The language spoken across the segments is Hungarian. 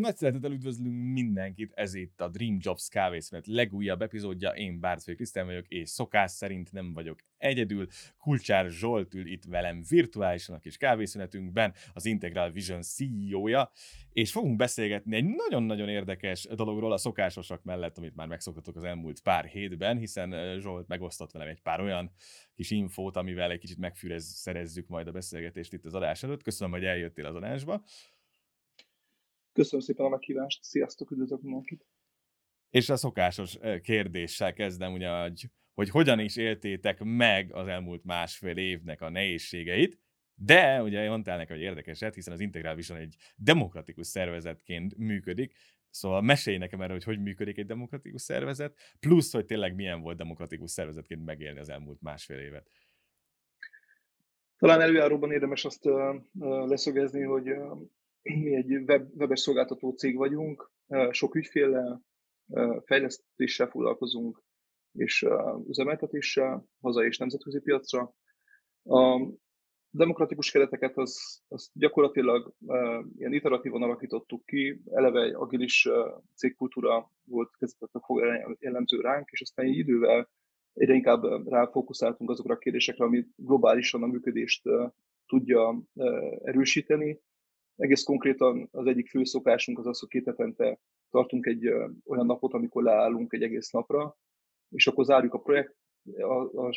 Nagy szeretettel üdvözlünk mindenkit, ez itt a Dream Jobs kávészünet legújabb epizódja. Én Bárc Fély Krisztán vagyok, és szokás szerint nem vagyok egyedül. Kulcsár Zsolt ül itt velem virtuálisan a kis kávészünetünkben, az Integral Vision CEO-ja, és fogunk beszélgetni egy nagyon-nagyon érdekes dologról a szokásosak mellett, amit már megszoktatok az elmúlt pár hétben, hiszen Zsolt megosztott velem egy pár olyan kis infót, amivel egy kicsit megfűszerezzük majd a beszélgetést itt az adás előtt. Köszönöm, hogy eljöttél az adásba. Köszönöm szépen a meghívást, sziasztok, üdvözlök mindenkit! És a szokásos kérdéssel kezdem, ugye, hogy hogyan is éltétek meg az elmúlt másfél évnek a nehézségeit, de ugye mondtál nekem egy érdekeset, hiszen az Integral Vision egy demokratikus szervezetként működik, szóval mesélj nekem erről, hogy működik egy demokratikus szervezet, plusz, hogy tényleg milyen volt demokratikus szervezetként megélni az elmúlt másfél évet. Talán előjáróban érdemes azt leszögezni, hogy mi egy webes szolgáltató cég vagyunk, sok ügyféllel, fejlesztéssel foglalkozunk, és üzemeltetéssel, hazai és nemzetközi piacra. A demokratikus kereteket azt gyakorlatilag ilyen iteratívan alakítottuk ki, eleve egy agilis cégkultúra volt kezdetektől jellemző ránk, és aztán egy idővel egyre inkább ráfókuszáltunk azokra a kérdésekre, ami globálisan a működést tudja erősíteni. Egész konkrétan az egyik fő szokásunk az az, hogy 2 hetente tartunk egy olyan napot, amikor leállunk egy egész napra, és akkor zárjuk a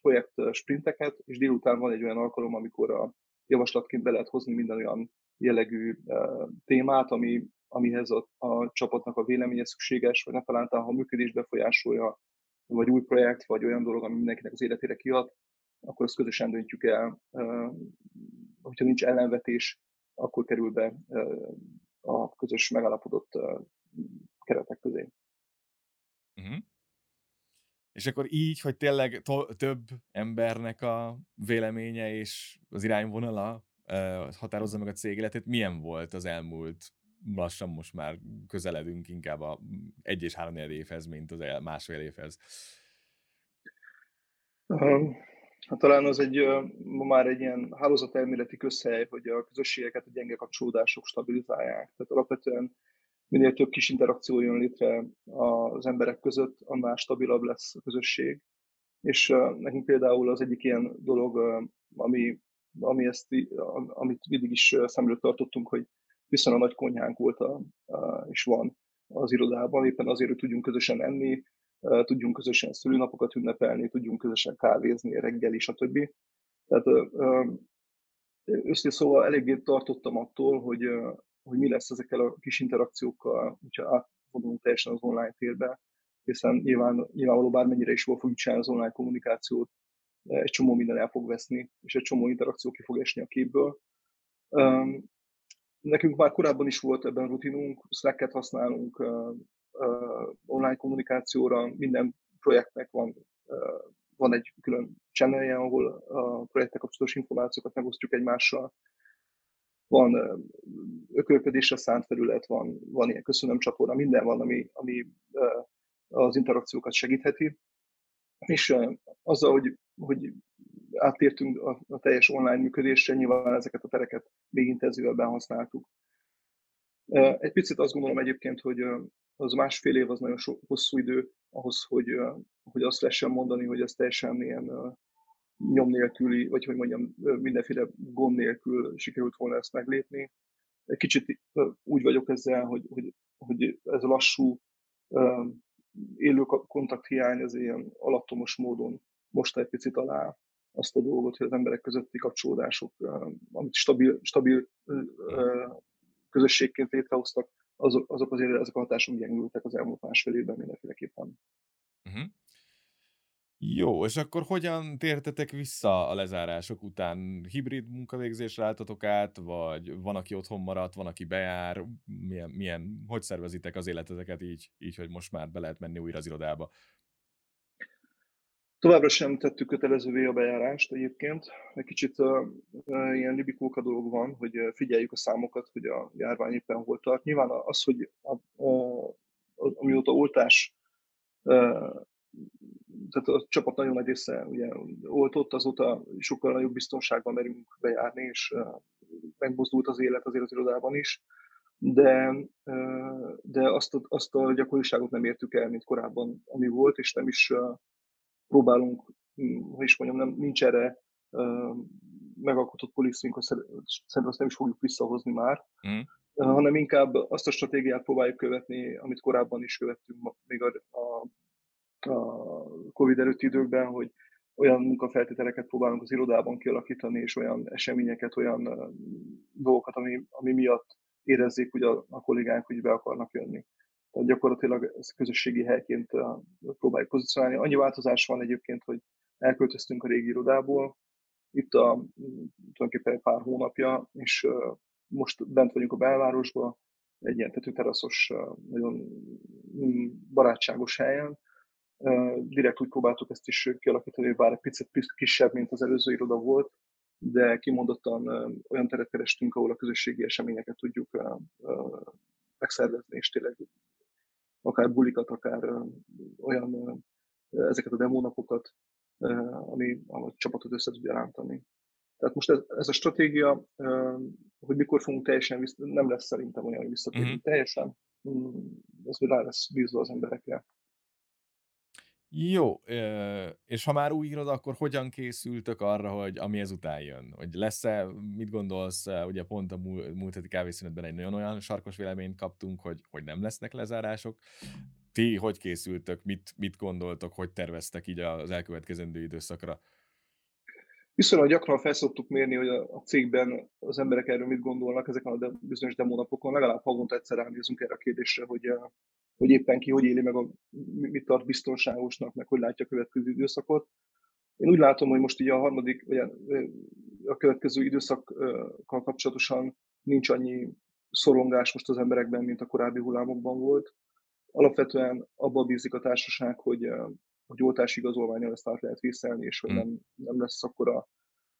projekt sprinteket, és délután van egy olyan alkalom, amikor a javaslatként be lehet hozni minden olyan jellegű témát, amihez a csapatnak a véleménye szükséges, vagy ne talán, ha működés befolyásolja, vagy új projekt, vagy olyan dolog, ami mindenkinek az életére kihat, akkor azt közösen döntjük el, hogyha nincs ellenvetés, akkor kerül be a közös megállapodott keretek közé. Uh-huh. És akkor így, hogy tényleg több embernek a véleménye és az irányvonala határozza meg a cég életét, milyen volt az elmúlt, lassan most már közeledünk inkább a 1 és 3 évhez, mint az másfél évhez? Talán az ma már egy ilyen hálózatelméleti közhely, hogy a közösségeket a gyenge kapcsolódások stabilizálják. Tehát alapvetően minél több kis interakció jön létre az emberek között, annál stabilabb lesz a közösség. És nekünk például az egyik ilyen dolog, amit mindig is szem előtt tartottunk, hogy viszont a nagy konyhánk volt és van az irodában, éppen azért, hogy tudjunk közösen enni, tudjunk közösen szülőnapokat ünnepelni, tudjunk közösen kávézni, reggeli, stb. Tehát szóval eléggé tartottam attól, hogy mi lesz ezekkel a kis interakciókkal, hogyha átfogunk teljesen az online térbe, hiszen nyilvánvaló bármennyire is fogjuk csinálni az online kommunikációt, egy csomó minden el fog veszni, és egy csomó interakció ki fog esni a képből. Nekünk már korábban is volt ebben rutinunk, Slack-et használunk, online kommunikációra, minden projektnek van egy külön channelje, ahol a projektek kapcsolatos információkat megosztjuk egymással. Van ökölködésre szánt felület, van ilyen köszönöm csatorna, minden van, ami az interakciókat segítheti. És azzal, hogy áttértünk a teljes online működésre, nyilván ezeket a tereket még intenzívebben használtuk. Egy picit azt gondolom egyébként, hogy az másfél év az nagyon hosszú idő ahhoz, hogy azt lehessen mondani, hogy ez teljesen ilyen nyom nélküli, vagy hogy mondjam, mindenféle gond nélkül sikerült volna ezt meglépni. Egy kicsit úgy vagyok ezzel, hogy ez a lassú élő kontakthiány, ez ilyen alattomos módon most egy picit alá azt a dolgot, hogy az emberek közötti kapcsolódások, amit stabil közösségként létrehoztak, azok azért ezek a hatások gyengültek az elmúlt másfél évben mindenféleképpen. Uh-huh. Jó, és akkor hogyan tértetek vissza a lezárások után? Hibrid munkavégzésre álltatok át, vagy van, aki otthon maradt, van, aki bejár? Hogy szervezitek az életeteket így, hogy most már be lehet menni újra az irodába? Továbbra sem tettük kötelezővé a bejárást egyébként. Egy kicsit ilyen libikóka dolog van, hogy figyeljük a számokat, hogy a járvány éppen hol tart. Nyilván az, hogy amióta oltás, tehát a csapat nagyon nagy része ugye oltott, azóta sokkal nagyobb biztonságban merünk bejárni, és megmozdult az élet azért az irodában is. de azt a gyakoriságot nem értük el, mint korábban, ami volt, és nem is próbálunk, ha is mondjam, nincs erre megalkotott policing, szerintem azt nem is fogjuk visszahozni már, hanem inkább azt a stratégiát próbáljuk követni, amit korábban is követtünk még a Covid előtti időkben, hogy olyan munkafeltételeket próbálunk az irodában kialakítani, és olyan eseményeket, olyan dolgokat, ami miatt érezzék ugye a kollégánk, hogy be akarnak jönni. Tehát gyakorlatilag ezt közösségi helyként próbáljuk pozícionálni. Annyi változás van egyébként, hogy elköltöztünk a régi irodából, itt tulajdonképpen pár hónapja, és most bent vagyunk a belvárosban, egy ilyen tetőteraszos, nagyon barátságos helyen. Direkt úgy próbáltuk ezt is kialakítani, bár egy picit kisebb, mint az előző iroda volt, de kimondottan olyan teret kerestünk, ahol a közösségi eseményeket tudjuk megszervezni, és tényleg akár bulikat, akár olyan ezeket a demónapokat, ami a csapatot össze tudja rántani. Tehát most ez a stratégia, hogy mikor fogunk teljesen nem lesz szerintem olyan, hogy visszatérni teljesen, ez rá lesz bízva az emberekre. Jó, és ha már új iroda, akkor hogyan készültök arra, hogy ami ezután jön? Hogy lesz-e, mit gondolsz, ugye pont a múlt heti kávészünetben egy nagyon olyan sarkos véleményt kaptunk, hogy nem lesznek lezárások. Ti hogy készültök, mit gondoltok, hogy terveztek így az elkövetkezendő időszakra? Viszonylag gyakran felszoktuk mérni, hogy a cégben az emberek erről mit gondolnak ezeken a bizonyos demónapokon. Legalább havonta egyszer ránézünk erre a kérdésre, hogy éppen ki hogy éli meg, mit tart biztonságosnak, meg hogy látja a következő időszakot. Én úgy látom, hogy most így a következő időszakkal kapcsolatosan nincs annyi szorongás most az emberekben, mint a korábbi hullámokban volt. Alapvetően abban bízik a társaság, hogy oltási igazolvánnyal ezt át lehet vészelni, és hogy nem lesz akkora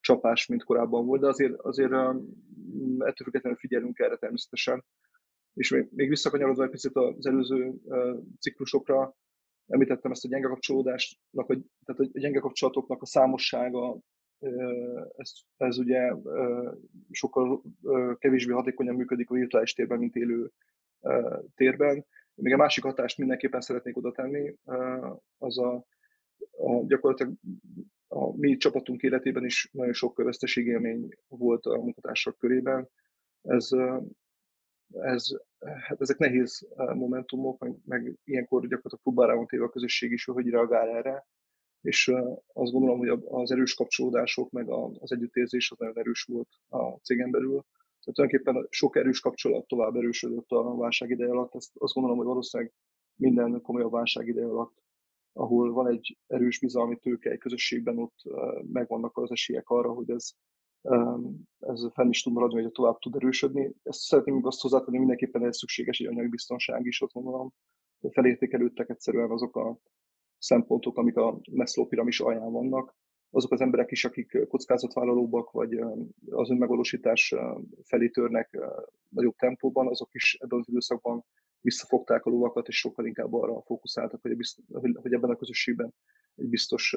csapás, mint korábban volt, de azért ettől függetlenül figyelünk erre természetesen. És még visszakanyarodva egy picit az előző ciklusokra, említettem ezt a gyenge kapcsolódásnak, tehát a gyenge kapcsolatoknak a számossága, ez ugye sokkal kevésbé hatékonyan működik a virtuális térben, mint élő térben. Még a másik hatást mindenképpen szeretnék oda tenni, az gyakorlatilag a mi csapatunk életében is nagyon sok veszteségélmény volt a munkatársak körében. Hát ezek nehéz momentumok, meg ilyenkor gyakorlatilag próbára van téve a közösség is, hogy reagál erre, és azt gondolom, hogy az erős kapcsolódások, meg az együttérzés az nagyon erős volt a cégen belül. Tehát tulajdonképpen sok erős kapcsolat tovább erősödött a válság ideje alatt. Ezt azt gondolom, hogy valószínűleg minden komolyabb válság ideje alatt, ahol van egy erős bizalmi tőke egy közösségben, ott megvannak az esélyek arra, hogy ez fenn is tud maradni, hogy tovább tud erősödni. Ezt szeretném azt hozzátenni, mindenképpen ez szükséges egy anyagi biztonság is, ott gondolom. Felértékelődtek egyszerűen azok a szempontok, amik a Maslow piramis alján vannak. Azok az emberek is, akik kockázatvállalóbbak, vagy az önmegvalósítás felé törnek nagyobb tempóban, azok is ebben az időszakban visszafogták a lovakat, és sokkal inkább arra fókuszáltak, hogy ebben a közösségben egy biztos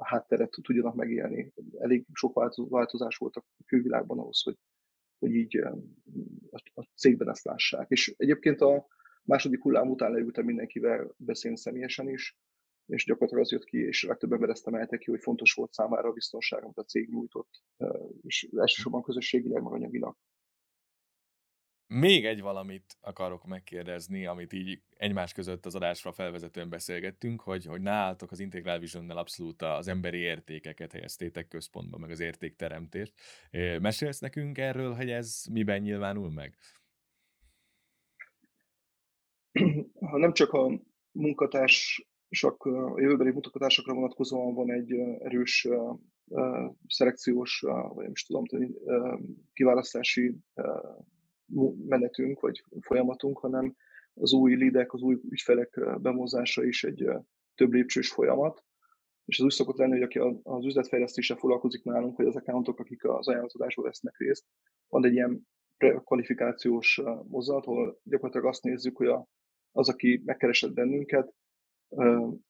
hátteret tudjanak megélni. Elég sok változás volt a külvilágban ahhoz, hogy így a cégben ezt lássák. És egyébként a második hullám után leültem mindenkivel beszélni személyesen is, és gyakorlatilag az jött ki, és legtöbb ember ezt emelte ki, hogy fontos volt számára a biztonság, amit a cég nyújtott, és elsősorban közösségileg, meg anyagilag. Még egy valamit akarok megkérdezni, amit így egymás között az adásra felvezetően beszélgettünk, hogy nálatok az Integral Visionnel abszolút az emberi értékeket helyeztétek központba, meg az értékteremtést. Mesélsz nekünk erről, hogy ez miben nyilvánul meg? Ha nem csak a jövőbeli munkatársakra vonatkozóan van egy erős szelekciós, vagy nem is tudom, kiválasztási menetünk, vagy folyamatunk, hanem az új leadek, az új ügyfelek bemozása is egy több lépcsős folyamat. És az úgy szokott lenni, hogy aki az üzletfejlesztéssel foglalkozik nálunk, hogy az accountok, akik az ajánlatadásból vesznek részt, van egy ilyen kvalifikációs mozzanat, ahol gyakorlatilag azt nézzük, hogy az, aki megkeresett bennünket,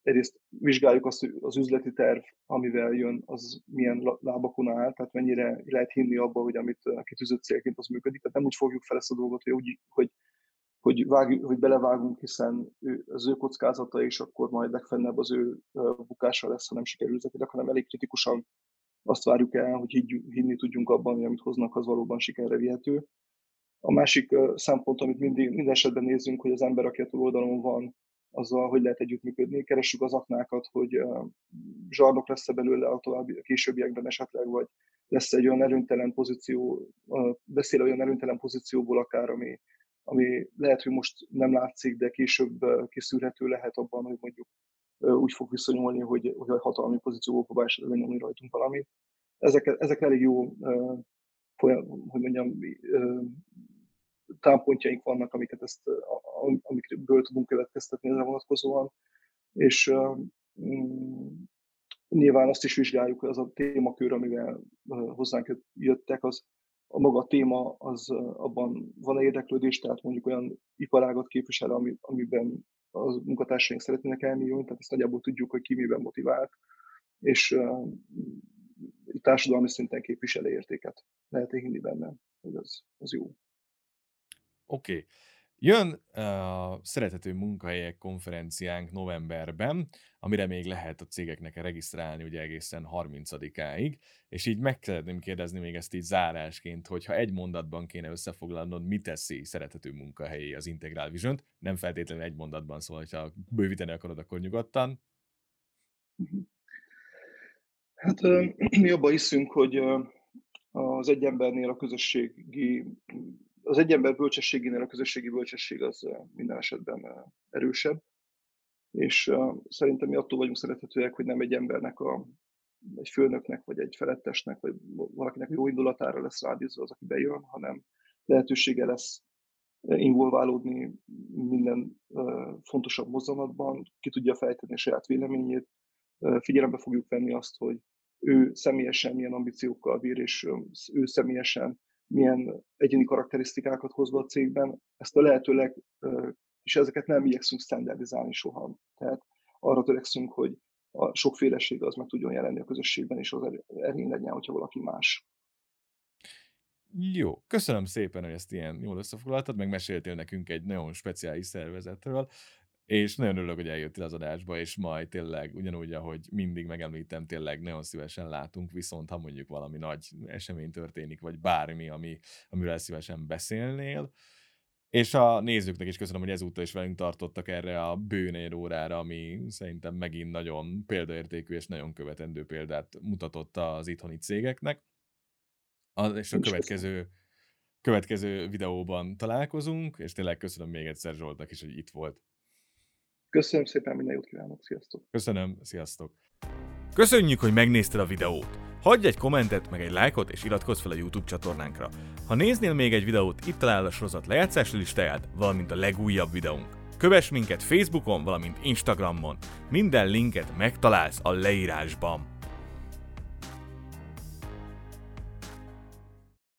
Egyrészt vizsgáljuk azt, hogy az üzleti terv, amivel jön, az milyen lábakon áll, tehát mennyire lehet hinni abba, hogy amit kitűzött célként, az működik. Tehát nem úgy fogjuk fel ezt a dolgot, hogy belevágunk, hiszen az ő kockázata, és akkor majd legfennebb az ő bukása lesz, ha nem sikerül üzletileg, hanem elég kritikusan azt várjuk el, hogy hinni tudjunk abban, hogy amit hoznak, az valóban sikerre vihető. A másik szempont, amit minden esetben nézzünk, hogy az ember, aki a túloldalon van, azzal, hogy lehet együttműködni, keressük az aknákat, hogy zsarnok lesz-e belőle a további későbbiekben esetleg, vagy lesz egy olyan erőntelen pozíció, beszél olyan erőntelen pozícióból akár, ami lehet, hogy most nem látszik, de később kiszűrhető lehet abban, hogy mondjuk úgy fog viszonyulni, hogy a hatalmi pozícióból próbálja lenyomni rajtunk valamit. Ezek elég jó támpontjaink vannak, amikből tudunk következtetni ezzel vonatkozóan, és nyilván azt is vizsgáljuk, hogy az a témakör, amivel hozzánk jöttek, az a maga téma, az abban van-e érdeklődés, tehát mondjuk olyan iparágat képvisel, amiben a munkatársaink szeretnének elmélyülni, tehát ezt nagyjából tudjuk, hogy ki miben motivált, és társadalmi szinten képvisel értéket. Lehet-e hinni benne, hogy az jó. Oké. Jön a Szeretető Munkahelyek konferenciánk novemberben, amire még lehet a cégeknek regisztrálni ugye egészen 30-áig, és így meg szeretném kérdezni még ezt így zárásként, hogyha egy mondatban kéne összefoglalnod, mi teszi Szeretető Munkahelyé az Integral Visiont, nem feltétlenül egy mondatban, szóval ha bővíteni akarod, akkor nyugodtan. Hát mi abban hiszünk, hogy az egy embernél az egy ember bölcsességénél a közösségi bölcsesség az minden esetben erősebb, és szerintem mi attól vagyunk szerethetőek, hogy nem egy embernek, egy főnöknek, vagy egy felettesnek, vagy valakinek jó indulatára lesz rábízva az, aki bejön, hanem lehetősége lesz involválódni minden fontosabb mozdulatban, ki tudja fejteni a saját véleményét, figyelembe fogjuk venni azt, hogy ő személyesen milyen ambíciókkal bír, és ő személyesen milyen egyéni karakterisztikákat hozva a cégben, ezt a lehetőleg, és ezeket nem igyekszünk standardizálni soha. Tehát arra törekszünk, hogy a sokféleség az meg tudjon jelenni a közösségben, és az erény legyen, hogyha valaki más. Jó, köszönöm szépen, hogy ezt ilyen jól összefoglaltad, meg meséltél nekünk egy nagyon speciális szervezetről, és nagyon örülök, hogy eljöttél az adásba, és majd tényleg ugyanúgy, ahogy mindig megemlítem, tényleg nagyon szívesen látunk, viszont ha mondjuk valami nagy esemény történik, vagy bármi, amiről szívesen beszélnél. És a nézőknek is köszönöm, hogy ezúttal is velünk tartottak erre a bő 4 órára, ami szerintem megint nagyon példaértékű és nagyon követendő példát mutatott az itthoni cégeknek. És a következő videóban találkozunk, és tényleg köszönöm még egyszer Zsoltnak is, hogy itt volt. Köszönöm szépen, minden jót kívánok, sziasztok! Köszönöm, sziasztok! Köszönjük, hogy megnézted a videót! Hagyj egy kommentet, meg egy lájkot, és iratkozz fel a YouTube csatornánkra. Ha néznél még egy videót, itt találod a sorozat lejátszási listáját, valamint a legújabb videónk. Kövess minket Facebookon, valamint Instagramon. Minden linket megtalálsz a leírásban.